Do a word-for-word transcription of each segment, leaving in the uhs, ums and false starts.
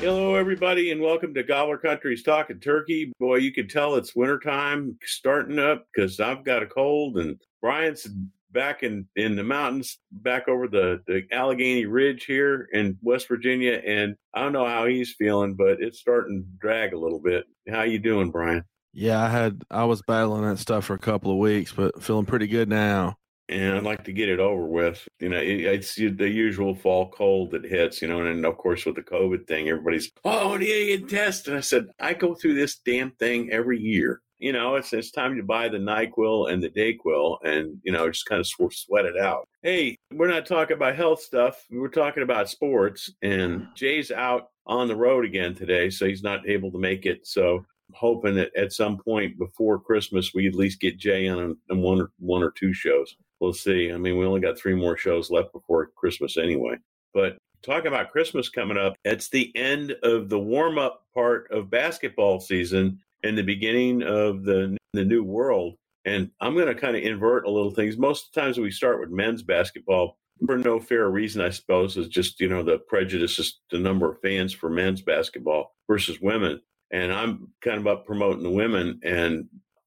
Hello, everybody, and welcome to Gobbler Country's Talking Turkey. Boy, you can tell it's wintertime starting up because I've got a cold, and Brian's back in, in the mountains, back over the, the Allegheny Ridge here in West Virginia, and I don't know how he's feeling, but it's starting to drag a little bit. How you doing, Brian? Yeah, I had I was battling that stuff for a couple of weeks, but feeling pretty good now. And I'd like to get it over with. You know, it, it's the usual fall cold that hits, you know, and, and of course with the COVID thing, everybody's, oh, do you get tests? And I said, I go through this damn thing every year. You know, it's it's time to buy the NyQuil and the DayQuil and, you know, just kind of sw- sweat it out. Hey, we're not talking about health stuff. We're talking about sports. And Jay's out on the road again today, so he's not able to make it. So I'm hoping that at some point before Christmas, we at least get Jay on, on one, or, one or two shows. We'll see. I mean, we only got three more shows left before Christmas anyway. But talking about Christmas coming up, it's the end of the warm-up part of basketball season and the beginning of the the new world. And I'm going to kind of invert a little things. Most of the times we start with men's basketball for no fair reason, I suppose, is just, you know, the prejudices, the number of fans for men's basketball versus women. And I'm kind of up promoting the women, and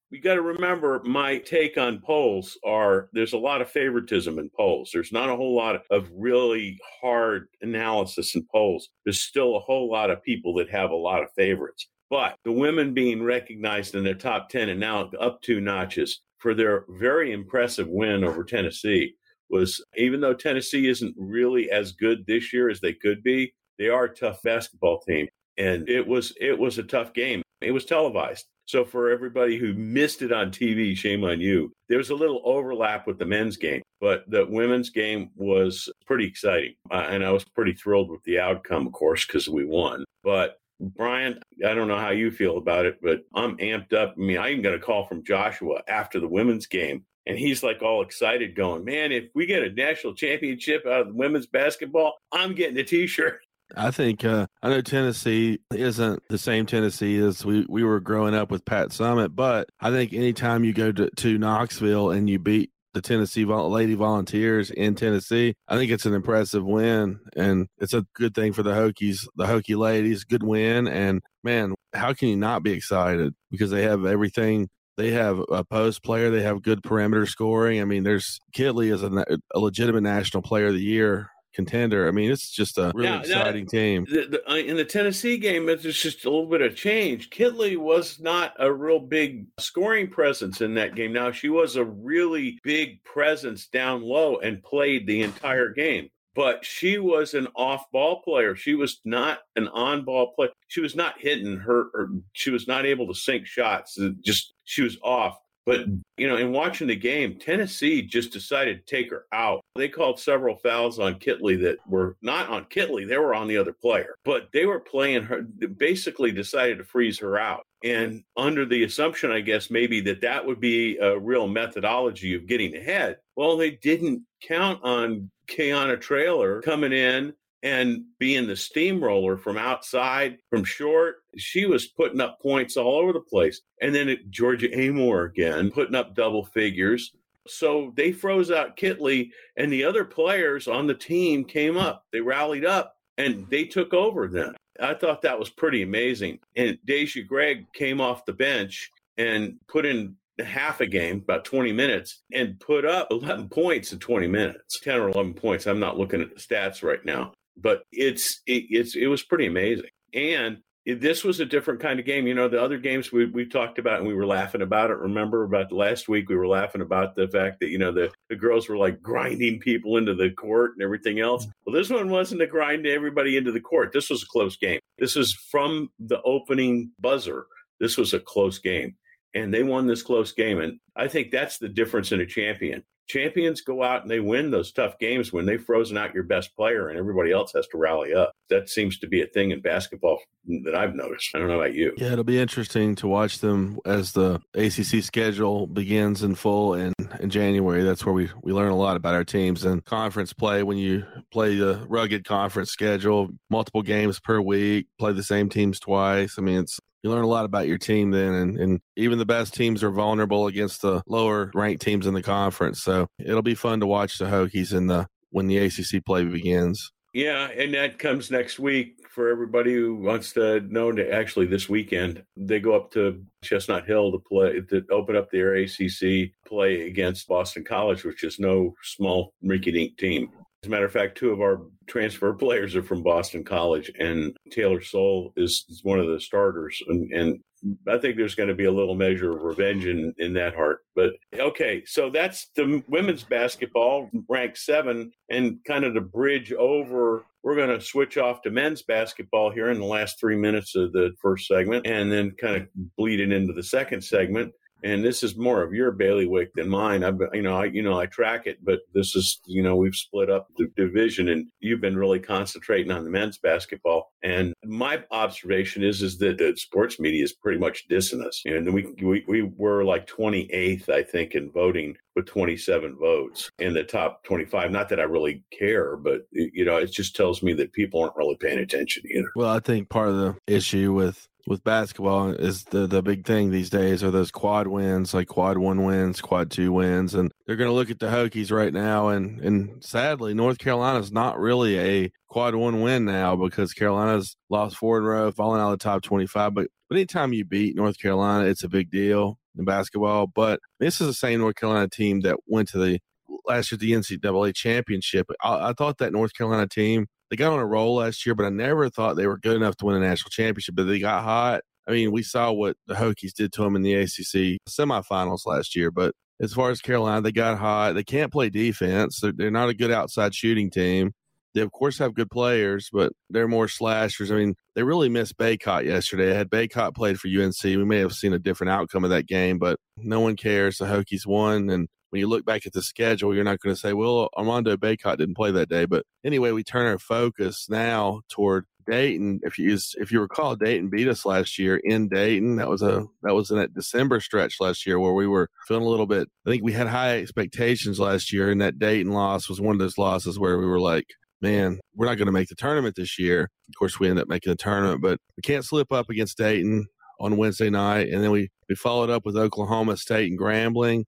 you got to remember, my take on polls are there's a lot of favoritism in polls. There's not a whole lot of really hard analysis in polls. There's still a whole lot of people that have a lot of favorites. But the women being recognized in the top ten and now up two notches for their very impressive win over Tennessee was, even though Tennessee isn't really as good this year as they could be, they are a tough basketball team. And it was it was a tough game. It was televised. So for everybody who missed it on T V, shame on you. There was a little overlap with the men's game, but the women's game was pretty exciting. Uh, and I was pretty thrilled with the outcome, of course, because we won. But Brian, I don't know how you feel about it, but I'm amped up. I mean, I even got a call from Joshua after the women's game, and he's like all excited going, man, if we get a national championship out of women's basketball, I'm getting a T-shirt. I think uh, I know Tennessee isn't the same Tennessee as we, we were growing up with Pat Summitt, but I think anytime you go to, to Knoxville and you beat the Tennessee Vol- Lady Volunteers in Tennessee, I think it's an impressive win, and it's a good thing for the Hokies, the Hokie ladies, good win. And, man, how can you not be excited? Because they have everything. They have a post player. They have good perimeter scoring. I mean, there's Kittley is a, a legitimate National Player of the Year contender. I mean, it's just a really now, exciting now, team. The, the, in the Tennessee game, it's just a little bit of change. Kittley was not a real big scoring presence in that game. Now, she was a really big presence down low and played the entire game. But she was an off-ball player. She was not an on-ball player. She was not hitting her. Or she was not able to sink shots. Just she was off. But, you know, in watching the game, Tennessee just decided to take her out. They called several fouls on Kittley that were not on Kittley. They were on the other player. But they were playing her, basically decided to freeze her out. And under the assumption, I guess, maybe that that would be a real methodology of getting ahead. Well, they didn't count on Kiana Traylor coming in and being the steamroller from outside, from short. She was putting up points all over the place. And then it, Georgia Amore again, putting up double figures. So they froze out Kittley, and the other players on the team came up. They rallied up, and they took over then. I thought that was pretty amazing. And Deja Gregg came off the bench and put in half a game, about twenty minutes, and put up eleven points in twenty minutes, ten or eleven points. I'm not looking at the stats right now. But it's it, it's it was pretty amazing. And this was a different kind of game. You know, the other games we we talked about and we were laughing about it. Remember about last week, we were laughing about the fact that, you know, the, the girls were like grinding people into the court and everything else. Well, this one wasn't a grind everybody into the court. This was a close game. This is from the opening buzzer. This was a close game. And they won this close game. And I think that's the difference in a champion. Champions go out and they win those tough games when they've frozen out your best player and everybody else has to rally up. That seems to be a thing in basketball that I've noticed. I don't know about you. Yeah, it'll be interesting to watch them as the A C C schedule begins in full in, in January. That's where we, we learn a lot about our teams and conference play. When you play the rugged conference schedule, multiple games per week, play the same teams twice. I mean, it's You learn a lot about your team then, and, and even the best teams are vulnerable against the lower-ranked teams in the conference. So it'll be fun to watch the Hokies in the when the A C C play begins. Yeah, and that comes next week for everybody who wants to know. Actually, this weekend, they go up to Chestnut Hill to play, to open up their A C C play against Boston College, which is no small rinky-dink team. As a matter of fact, two of our transfer players are from Boston College, and Taylor Soule is, is one of the starters. And, and I think there's going to be a little measure of revenge in, in that heart. But, okay, so that's the women's basketball, ranked seven, and kind of the bridge over. We're going to switch off to men's basketball here in the last three minutes of the first segment and then kind of bleed it into the second segment. And this is more of your bailiwick than mine. I've, you know, I, you know, I track it, but this is, you know, we've split up the division, and you've been really concentrating on the men's basketball. And my observation is, is that the sports media is pretty much dissing us. And we, we, we were like twenty-eighth, I think, in voting with twenty-seven votes in the top twenty-five. Not that I really care, but you know, it just tells me that people aren't really paying attention either. Well, I think part of the issue with With basketball is the, the big thing these days are those quad wins, like quad one wins, quad two wins. And they're going to look at the Hokies right now. And, and sadly, North Carolina's not really a quad one win now because Carolina's lost four in a row, falling out of the top twenty-five. But, but anytime you beat North Carolina, it's a big deal in basketball. But this is the same North Carolina team that went to the last year, the N C double A championship. I, I thought that North Carolina team, they got on a roll last year, but I never thought they were good enough to win a national championship, but they got hot. I mean, we saw what the Hokies did to them in the A C C semifinals last year, but as far as Carolina, they got hot. They can't play defense. They're, they're not a good outside shooting team. They, of course, have good players, but they're more slashers. I mean, they really missed Bacot yesterday. Had Bacot played for U N C, we may have seen a different outcome of that game, but no one cares. The Hokies won, and when you look back at the schedule, you're not going to say, well, Armando Bacot didn't play that day. But anyway, we turn our focus now toward Dayton. If you if you recall, Dayton beat us last year in Dayton. That was a that was in that December stretch last year where we were feeling a little bit, I think we had high expectations last year, and that Dayton loss was one of those losses where we were like, man, we're not going to make the tournament this year. Of course, we end up making the tournament, but we can't slip up against Dayton on Wednesday night. And then we, we followed up with Oklahoma State and Grambling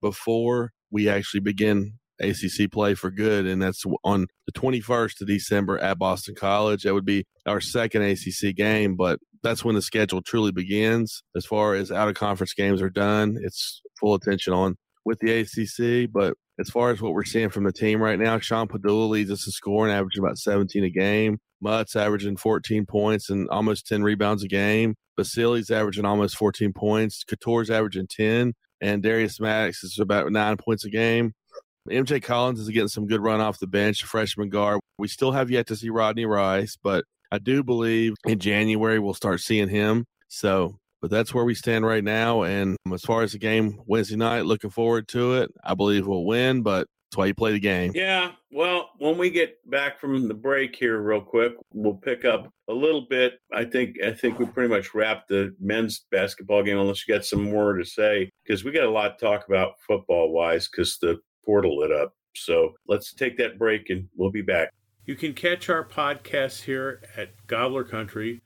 before we actually begin A C C play for good. And that's on the twenty-first of December at Boston College. That would be our second A C C game, but that's when the schedule truly begins. As far as out of conference games are done, it's full attention on with the A C C. But as far as what we're seeing from the team right now, Sean Padula leads us in scoring, averaging about seventeen a game. Mutt's averaging fourteen points and almost ten rebounds a game. Basile's averaging almost fourteen points. Couture's averaging ten. And Darius Maddox is about nine points a game. M J Collins is getting some good run off the bench, freshman guard. We still have yet to see Rodney Rice, but I do believe in January we'll start seeing him. So, but that's where we stand right now. And as far as the game Wednesday night, looking forward to it. I believe we'll win, but that's why you play the game. Yeah. Well, when we get back from the break here real quick, we'll pick up a little bit. I think I think we pretty much wrapped the men's basketball game, unless you got some more to say, because we got a lot to talk about football-wise because the portal lit up. So let's take that break, and we'll be back. You can catch our podcast here at Gobbler Country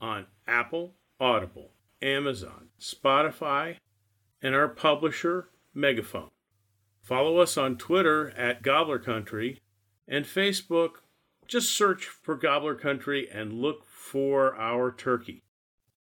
on Apple, Audible, Amazon, Spotify, and our publisher, Megaphone. Follow us on Twitter at Gobbler Country and Facebook. Just search for Gobbler Country and look for our turkey.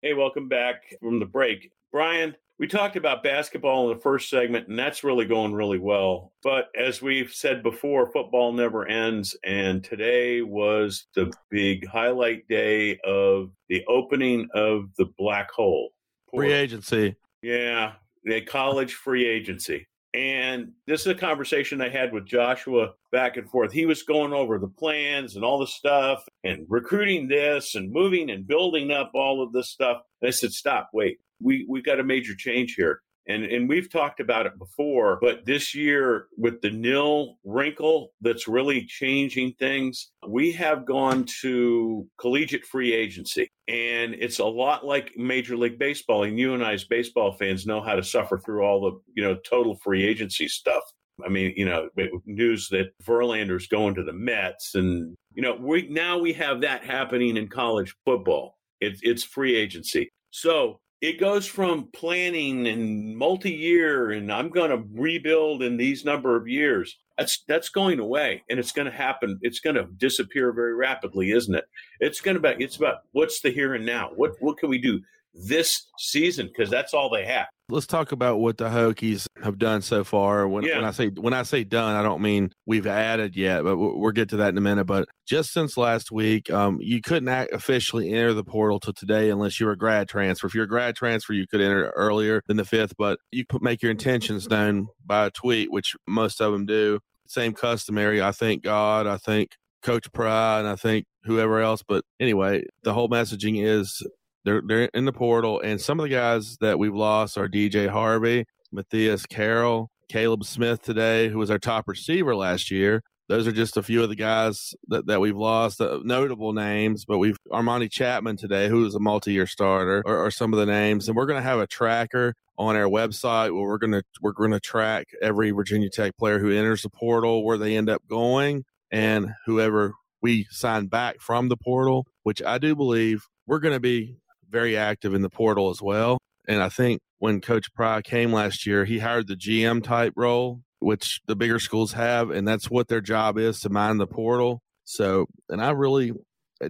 Hey, welcome back from the break. Brian, we talked about basketball in the first segment, and that's really going really well. But as we've said before, football never ends. And today was the big highlight day of the opening of the black hole. Free agency. Yeah, the college free agency. And this is a conversation I had with Joshua back and forth. He was going over the plans and all the stuff and recruiting this and moving and building up all of this stuff. And I said, stop, wait, we, we got a major change here. And and we've talked about it before, but this year with the nil wrinkle that's really changing things, we have gone to collegiate free agency. And it's a lot like Major League Baseball. And you and I as baseball fans know how to suffer through all the, you know, total free agency stuff. I mean, you know, news that Verlander's going to the Mets. And, you know, we now we have that happening in college football. It, it's free agency. So it goes from planning and multi-year and I'm going to rebuild in these number of years That's that's going away, and it's going to happen. It's going to disappear very rapidly, isn't it? It's going to be. It's about what's the here and now. What what can we do this season? Because that's all they have. Let's talk about what the Hokies have done so far. When, yeah. when I say when I say done, I don't mean we've added yet, but we'll, we'll get to that in a minute. But just since last week, um, you couldn't act officially enter the portal to today unless you were a grad transfer. If you're a grad transfer, you could enter earlier than the fifth, but you could make your intentions known by a tweet, which most of them do. Same customary. I thank God. I thank Coach Pry, and I thank whoever else. But anyway, the whole messaging is they're they're in the portal, and some of the guys that we've lost are D J Harvey, Matthias Carroll, Caleb Smith today, who was our top receiver last year. Those are just a few of the guys that, that we've lost, uh, notable names, but we've Armani Chapman today, who is a multi-year starter, are, are some of the names. And we're going to have a tracker on our website where we're going to we're going to track every Virginia Tech player who enters the portal, where they end up going, and whoever we sign back from the portal, which I do believe we're going to be very active in the portal as well. And I think when Coach Pry came last year, he hired the G M type role, which the bigger schools have, and that's what their job is, to mind the portal. So, and I really,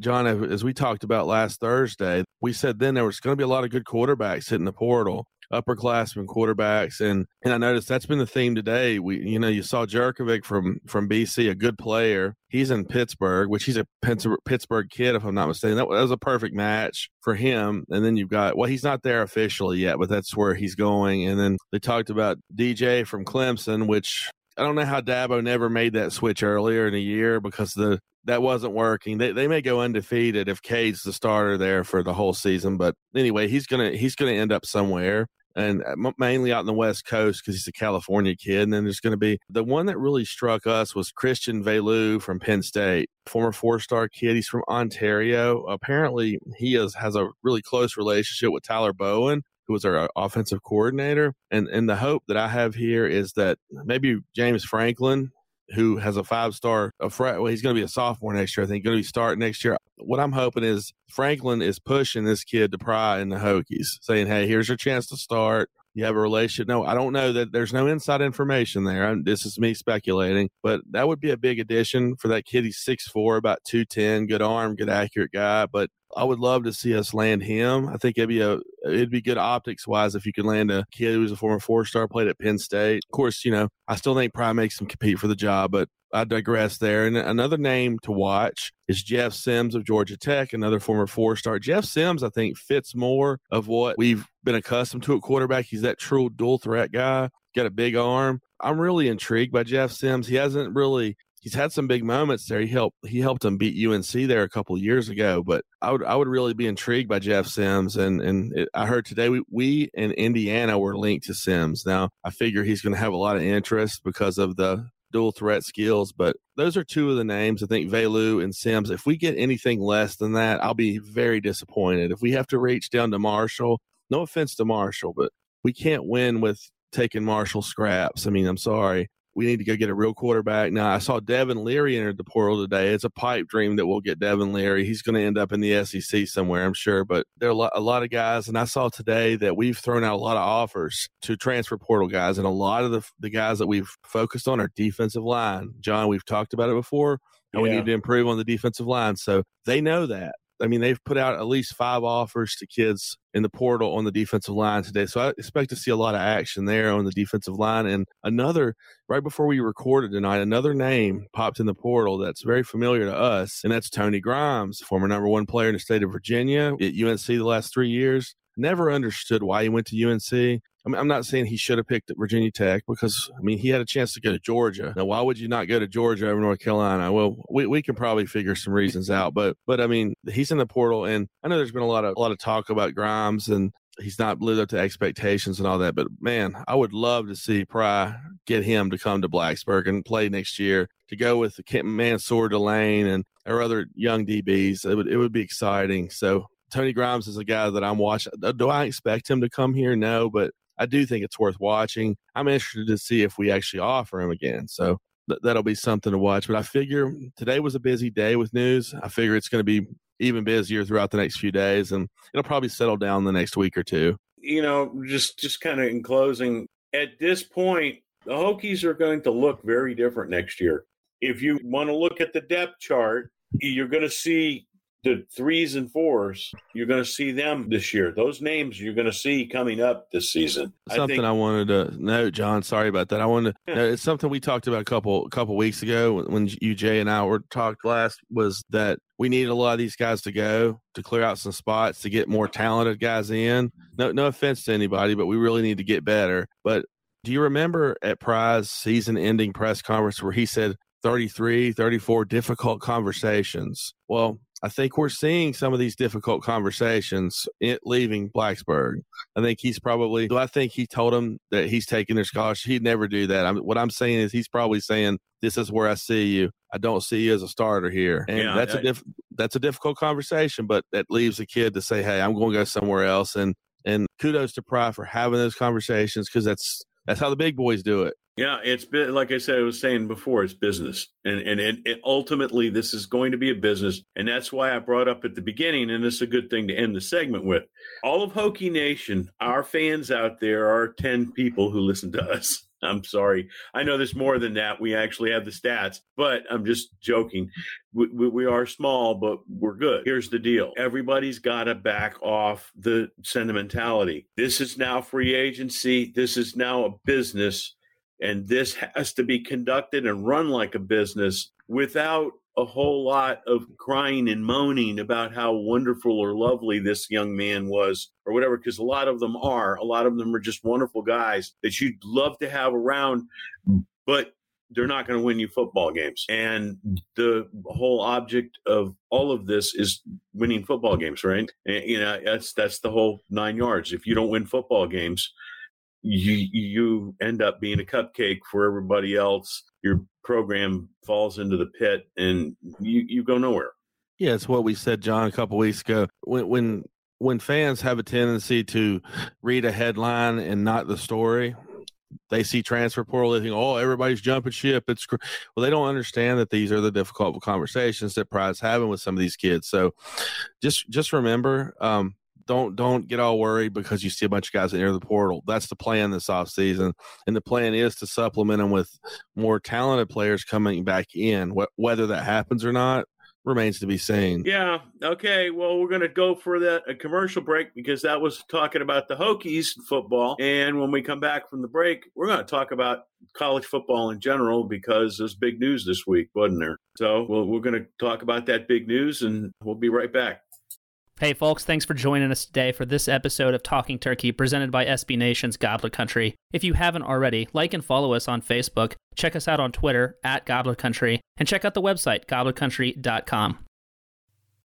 John, as we talked about last Thursday, we said then there was going to be a lot of good quarterbacks hitting the portal, upperclassmen quarterbacks, and and I noticed that's been the theme today. We, you know, you saw Jerkovic from from B C, a good player. He's in Pittsburgh, which he's a Pittsburgh kid, if I'm not mistaken. That was a perfect match for him. And then you've got, well, he's not there officially yet, but that's where he's going. And then they talked about D J from Clemson, which I don't know how Dabo never made that switch earlier in the year, because the that wasn't working. They they may go undefeated if Cade's the starter there for the whole season. But anyway, he's gonna he's gonna end up somewhere, and mainly out in the West Coast because he's a California kid. And then there's going to be the one that really struck us was Christian Vailu from Penn State, former four-star kid. He's from Ontario. Apparently, he is, has a really close relationship with Tyler Bowen, who was our offensive coordinator. And, and the hope that I have here is that maybe James Franklin, who has a five-star, a frat, well, he's going to be a sophomore next year. I think he's going to be starting next year. What I'm hoping is Franklin is pushing this kid to Pry in the Hokies, saying, hey, here's your chance to start. You have a relationship. No, I don't know that there's no inside information there. I'm, this is me speculating, but that would be a big addition for that kid. He's six foot four, about two ten, good arm, good accurate guy, but I would love to see us land him. I think it'd be a it'd be good optics wise if you could land a kid who was a former four star, played at Penn State. Of course, you know, I still think Pry makes him compete for the job, but I digress there. And another name to watch is Jeff Sims of Georgia Tech, another former four star. Jeff Sims, I think, fits more of what we've been accustomed to at quarterback. He's that true dual threat guy, got a big arm. I'm really intrigued by Jeff Sims. He hasn't really He's had some big moments there. He helped he helped him beat U N C there a couple of years ago, but I would I would really be intrigued by Jeff Sims. And and it, I heard today we we in Indiana were linked to Sims. Now I figure he's going to have a lot of interest because of the dual threat skills. But those are two of the names. I think Vailu and Sims. If we get anything less than that, I'll be very disappointed. If we have to reach down to Marshall, no offense to Marshall, but we can't win with taking Marshall scraps. I mean, I'm sorry. We need to go get a real quarterback. Now, I saw Devin Leary enter the portal today. It's a pipe dream that we'll get Devin Leary. He's going to end up in the S E C somewhere, I'm sure. But there are a lot, a lot of guys, and I saw today that we've thrown out a lot of offers to transfer portal guys, and a lot of the, the guys that we've focused on are defensive line. John, we've talked about it before, and yeah. we need to improve on the defensive line. So they know that. I mean, they've put out at least five offers to kids in the portal on the defensive line today. So I expect to see a lot of action there on the defensive line. And another, right before we recorded tonight, another name popped in the portal that's very familiar to us, and that's Tony Grimes, former number one player in the state of Virginia at U N C the last three years. Never understood why he went to U N C. I mean, I'm not saying he should have picked Virginia Tech because, I mean, he had a chance to go to Georgia. Now, why would you not go to Georgia over North Carolina? Well, we, we can probably figure some reasons out. But, but I mean, he's in the portal, and I know there's been a lot of a lot of talk about Grimes, and he's not lived up to expectations and all that. But, man, I would love to see Pry get him to come to Blacksburg and play next year, to go with Mansoor Delane and our other young D Bs. It would, it would be exciting. So Tony Grimes is a guy that I'm watching. Do I expect him to come here? No, but I do think it's worth watching. I'm interested to see if we actually offer him again. So th- that'll be something to watch. But I figure today was a busy day with news. I figure it's going to be even busier throughout the next few days, and it'll probably settle down the next week or two. You know, just, just kind of in closing, at this point, the Hokies are going to look very different next year. If you want to look at the depth chart, you're going to see the threes and fours. You're going to see them this year. Those names you're going to see coming up this season. Something I, think, I wanted to note, John, sorry about that. I wanted to note, it's something we talked about a couple couple weeks ago when, when you, Jay, and I were talked last, was that we needed a lot of these guys to go to clear out some spots to get more talented guys in. No, no offense to anybody, but we really need to get better. But do you remember at Pry's season-ending press conference where he said thirty-three, thirty-four difficult conversations? Well, I think we're seeing some of these difficult conversations in leaving Blacksburg. I think he's probably, I think he told him that he's taking their scholarship. He'd never do that. I'm, what I'm saying is he's probably saying, this is where I see you. I don't see you as a starter here. And yeah, that's I, a diff, that's a difficult conversation, but that leaves the kid to say, hey, I'm going to go somewhere else. And, and kudos to Pry for having those conversations, because that's, that's how the big boys do it. Yeah, it's been, like I said, I was saying before, it's business. And, and and ultimately, this is going to be a business. And that's why I brought up at the beginning, and it's a good thing to end the segment with, all of Hokie Nation, our fans out there are ten people who listen to us. I'm sorry. I know there's more than that. We actually have the stats, but I'm just joking. We, we, we are small, but we're good. Here's the deal. Everybody's got to back off the sentimentality. This is now free agency. This is now a business. And this has to be conducted and run like a business without a whole lot of crying and moaning about how wonderful or lovely this young man was or whatever, because a lot of them are. A lot of them are just wonderful guys that you'd love to have around, but they're not going to win you football games. And the whole object of all of this is winning football games, right? And, you know, that's that's the whole nine yards. If you don't win football games, You you end up being a cupcake for everybody else. Your program falls into the pit, and you, you go nowhere. Yeah, it's what we said, John, a couple weeks ago. When when when fans have a tendency to read a headline and not the story, they see transfer portal, they think, oh, everybody's jumping ship. It's cr-. Well, they don't understand that these are the difficult conversations that Pry's having with some of these kids. So just just remember. Um, Don't don't get all worried because you see a bunch of guys enter the portal. That's the plan this offseason, and the plan is to supplement them with more talented players coming back in. Wh- whether that happens or not remains to be seen. Yeah, okay, well, we're going to go for that a commercial break because that was talking about the Hokies football, and when we come back from the break, we're going to talk about college football in general because there's big news this week, wasn't there? So we'll, we're going to talk about that big news, and we'll be right back. Hey folks, thanks for joining us today for this episode of Talking Turkey presented by S B Nation's Gobbler Country. If you haven't already, like and follow us on Facebook, check us out on Twitter at Gobbler Country, and check out the website, gobbler country dot com.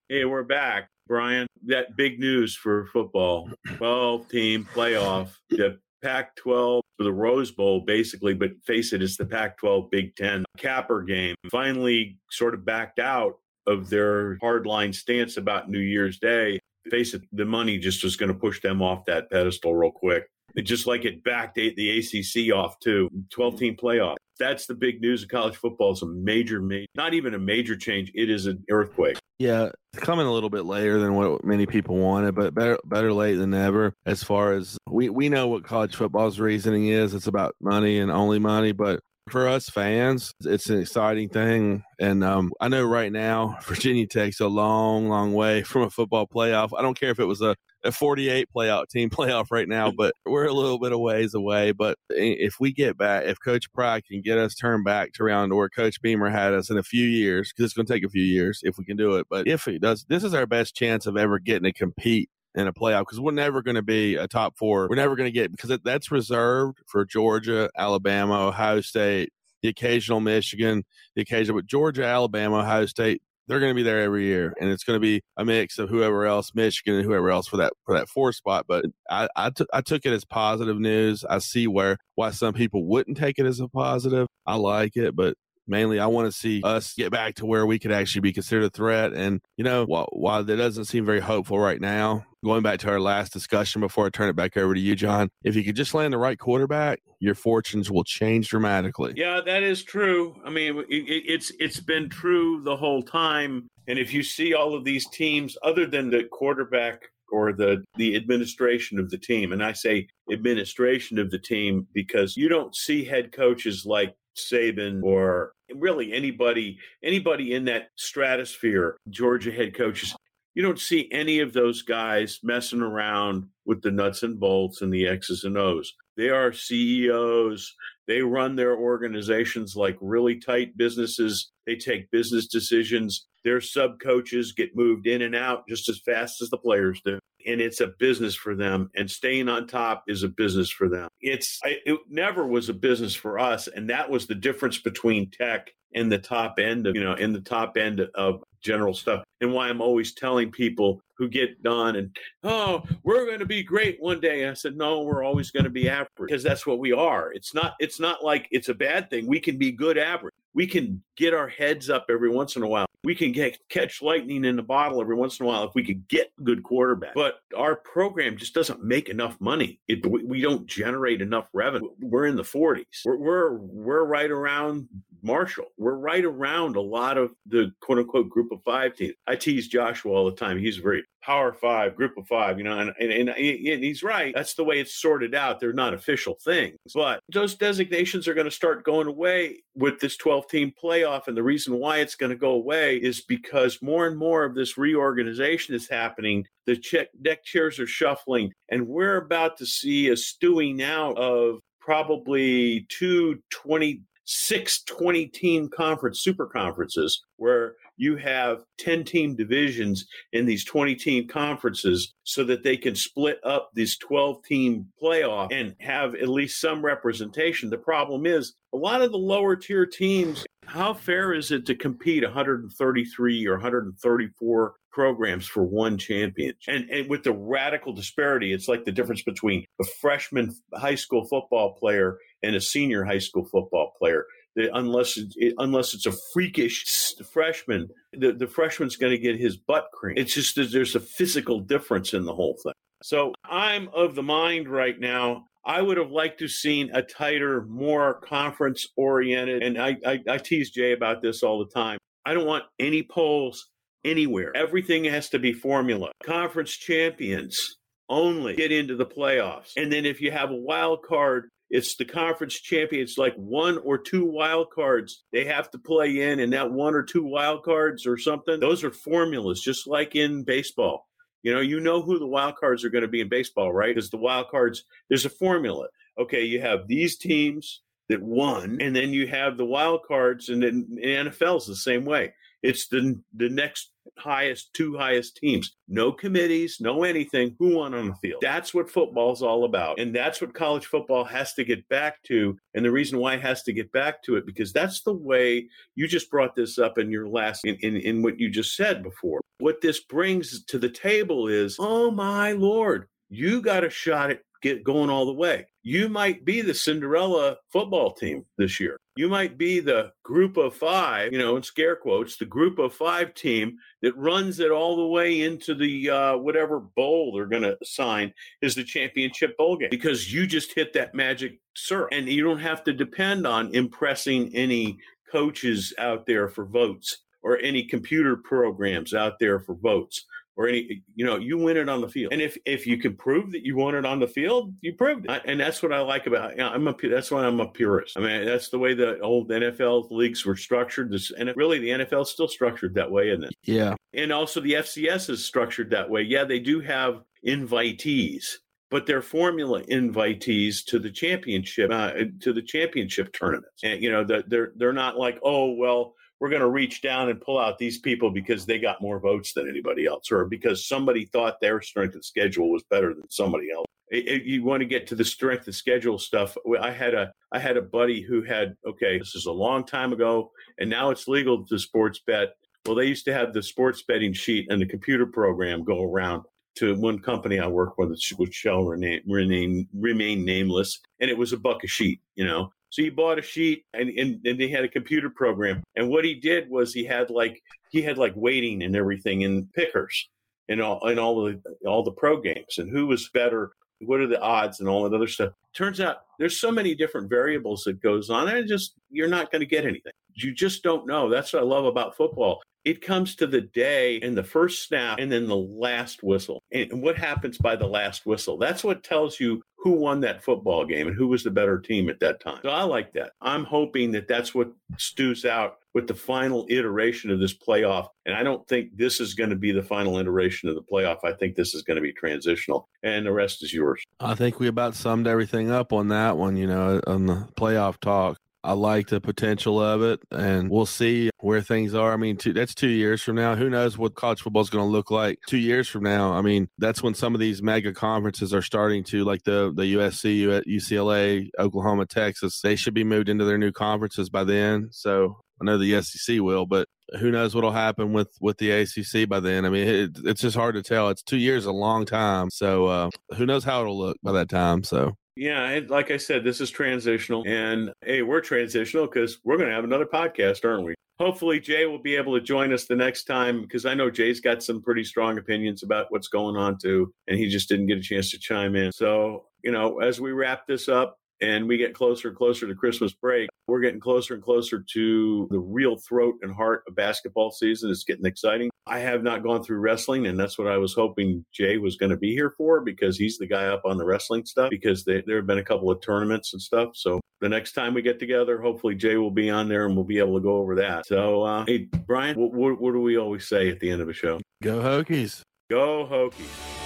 Hey, we're back, Brian. That big news for football, twelve-team playoff, the Pac twelve, for the Rose Bowl basically, but face it, it's the Pac twelve Big Ten capper game. Finally sort of backed out of their hardline stance about New Year's Day. Face it, the money just was going to push them off that pedestal real quick. It just like it backed the A C C off too. twelve-team playoff. That's the big news of college football. It's a major, major, not even a major change. It is an earthquake. Yeah, it's coming a little bit later than what many people wanted, but better better late than never. As far as we, we know what college football's reasoning is. It's about money and only money, but for us fans, it's an exciting thing. And um, I know right now, Virginia Tech's a long, long way from a football playoff. I don't care if it was a, a forty-eight playoff team playoff right now, but we're a little bit of ways away. But if we get back, if Coach Pry can get us turned back to around where Coach Beamer had us in a few years, because it's going to take a few years if we can do it. But if he does, this is our best chance of ever getting to compete in a playoff, because we're never going to be a top four. We're never going to get, because that's reserved for Georgia, Alabama, Ohio State, the occasional Michigan, the occasional, but Georgia, Alabama, Ohio State, they're going to be there every year. And it's going to be a mix of whoever else, Michigan and whoever else for that, for that four spot. But I, I, t- I took it as positive news. I see where, why some people wouldn't take it as a positive. I like it, but mainly, I want to see us get back to where we could actually be considered a threat. And, you know, while, while that doesn't seem very hopeful right now, going back to our last discussion before I turn it back over to you, John, if you could just land the right quarterback, your fortunes will change dramatically. Yeah, that is true. I mean, it, it's it's been true the whole time. And if you see all of these teams, other than the quarterback or the, the administration of the team. And I say administration of the team because you don't see head coaches like Saban or really anybody, anybody in that stratosphere, Georgia head coaches. You don't see any of those guys messing around with the nuts and bolts and the X's and O's. They are C E Os. They run their organizations like really tight businesses. They take business decisions. Their sub-coaches get moved in and out just as fast as the players do. And it's a business for them. And staying on top is a business for them. It's I, It never was a business for us. And that was the difference between Tech and the top end of, you know, in the top end of general stuff, and why I'm always telling people who get done and, oh, we're going to be great one day. And I said, no, we're always going to be average because that's what we are. It's not, it's not like it's a bad thing. We can be good average. We can get our heads up every once in a while. We can get, catch lightning in the bottle every once in a while if we could get good quarterback. But our program just doesn't make enough money. It, we don't generate enough revenue. We're in the forties. We're we're, we're right around Marshall. We're right around a lot of the quote-unquote group of five teams. I tease Joshua all the time. He's very power five, group of five, you know, and, and, and he's right. That's the way it's sorted out. They're not official things. But those designations are going to start going away with this twelve-team playoff. And the reason why it's going to go away is because more and more of this reorganization is happening. The check, deck chairs are shuffling. And we're about to see a stewing out of probably two twenty six twenty-team conference, super conferences, where you have ten-team divisions in these twenty-team conferences so that they can split up this twelve-team playoff and have at least some representation. The problem is a lot of the lower-tier teams, how fair is it to compete one hundred thirty-three or one hundred thirty-four programs for one championship? And, and with the radical disparity, it's like the difference between a freshman high school football player and a senior high school football player. The, unless it, unless it's a freakish freshman, the, the freshman's going to get his butt creamed. It's just that there's a physical difference in the whole thing. So I'm of the mind right now, I would have liked to have seen a tighter, more conference-oriented, and I, I, I tease Jay about this all the time. I don't want any polls anywhere. Everything has to be formula. Conference champions only get into the playoffs. And then if you have a wild card, it's the conference champions, like one or two wild cards they have to play in, and that one or two wild cards or something, those are formulas, just like in baseball. You know, you know who the wild cards are going to be in baseball, right? Because the wild cards, there's a formula. Okay, you have these teams that won, and then you have the wild cards, and then the N F L's the same way. It's the the next highest, two highest teams. No committees, no anything. Who won on the field? That's what football's all about. And that's what college football has to get back to. And the reason why it has to get back to it, because that's the way you just brought this up in your last, in, in, in what you just said before. What this brings to the table is, oh my Lord, you got a shot at get going all the way. You might be the Cinderella football team this year. You might be the group of five, you know, in scare quotes, the group of five team that runs it all the way into the uh, whatever bowl they're going to assign is the championship bowl game, because you just hit that magic syrup and you don't have to depend on impressing any coaches out there for votes or any computer programs out there for votes. Or any, you know, you win it on the field. And if, if you can prove that you won it on the field, you proved it. I, and that's what I like about, you know, I'm a, that's why I'm a purist. I mean, that's the way the old N F L leagues were structured. This, and really, the N F L is still structured that way, isn't it? Yeah. And also the F C S is structured that way. Yeah, they do have invitees, but they're formula invitees to the championship, uh, to the championship tournaments. And, you know, they're they're not like, oh, well, we're going to reach down and pull out these people because they got more votes than anybody else, or because somebody thought their strength of schedule was better than somebody else. It, it, you want to get to the strength of schedule stuff. I had a I had a buddy who had, okay, this is a long time ago, and now it's legal to sports bet. Well, they used to have the sports betting sheet and the computer program go around to one company I work with, which shall remain, remain, remain nameless, and it was a buck a sheet, you know. So he bought a sheet, and, and, and they had a computer program. And what he did was he had like he had like weighting and everything, and pickers, and all and all the all the pro games, and who was better, what are the odds, and all that other stuff. Turns out there's so many different variables that goes on, and just you're not going to get anything. You just don't know. That's what I love about football. It comes to the day and the first snap and then the last whistle. And what happens by the last whistle? That's what tells you who won that football game and who was the better team at that time. So I like that. I'm hoping that that's what stews out with the final iteration of this playoff. And I don't think this is going to be the final iteration of the playoff. I think this is going to be transitional. And the rest is yours. I think we about summed everything up on that one, you know, on the playoff talk. I like the potential of it, and we'll see where things are. I mean, two, that's two years from now. Who knows what college football is going to look like two years from now? I mean, that's when some of these mega conferences are starting to, like the, the U S C, U C L A, Oklahoma, Texas. They should be moved into their new conferences by then. So I know the S E C will, but who knows what will happen with, with the A C C by then. I mean, it, it's just hard to tell. It's two years, a long time. So uh, who knows how it'll look by that time, so. Yeah, like I said, this is transitional. And, hey, we're transitional because we're going to have another podcast, aren't we? Hopefully, Jay will be able to join us the next time because I know Jay's got some pretty strong opinions about what's going on, too. And he just didn't get a chance to chime in. So, you know, as we wrap this up and we get closer and closer to Christmas break, we're getting closer and closer to the real throat and heart of basketball season. It's getting exciting. I have not gone through wrestling, and that's what I was hoping Jay was going to be here for because he's the guy up on the wrestling stuff because they, there have been a couple of tournaments and stuff. So the next time we get together, hopefully Jay will be on there and we'll be able to go over that. So, uh, hey, Brian, what, what, what do we always say at the end of a show? Go Hokies. Go Hokies.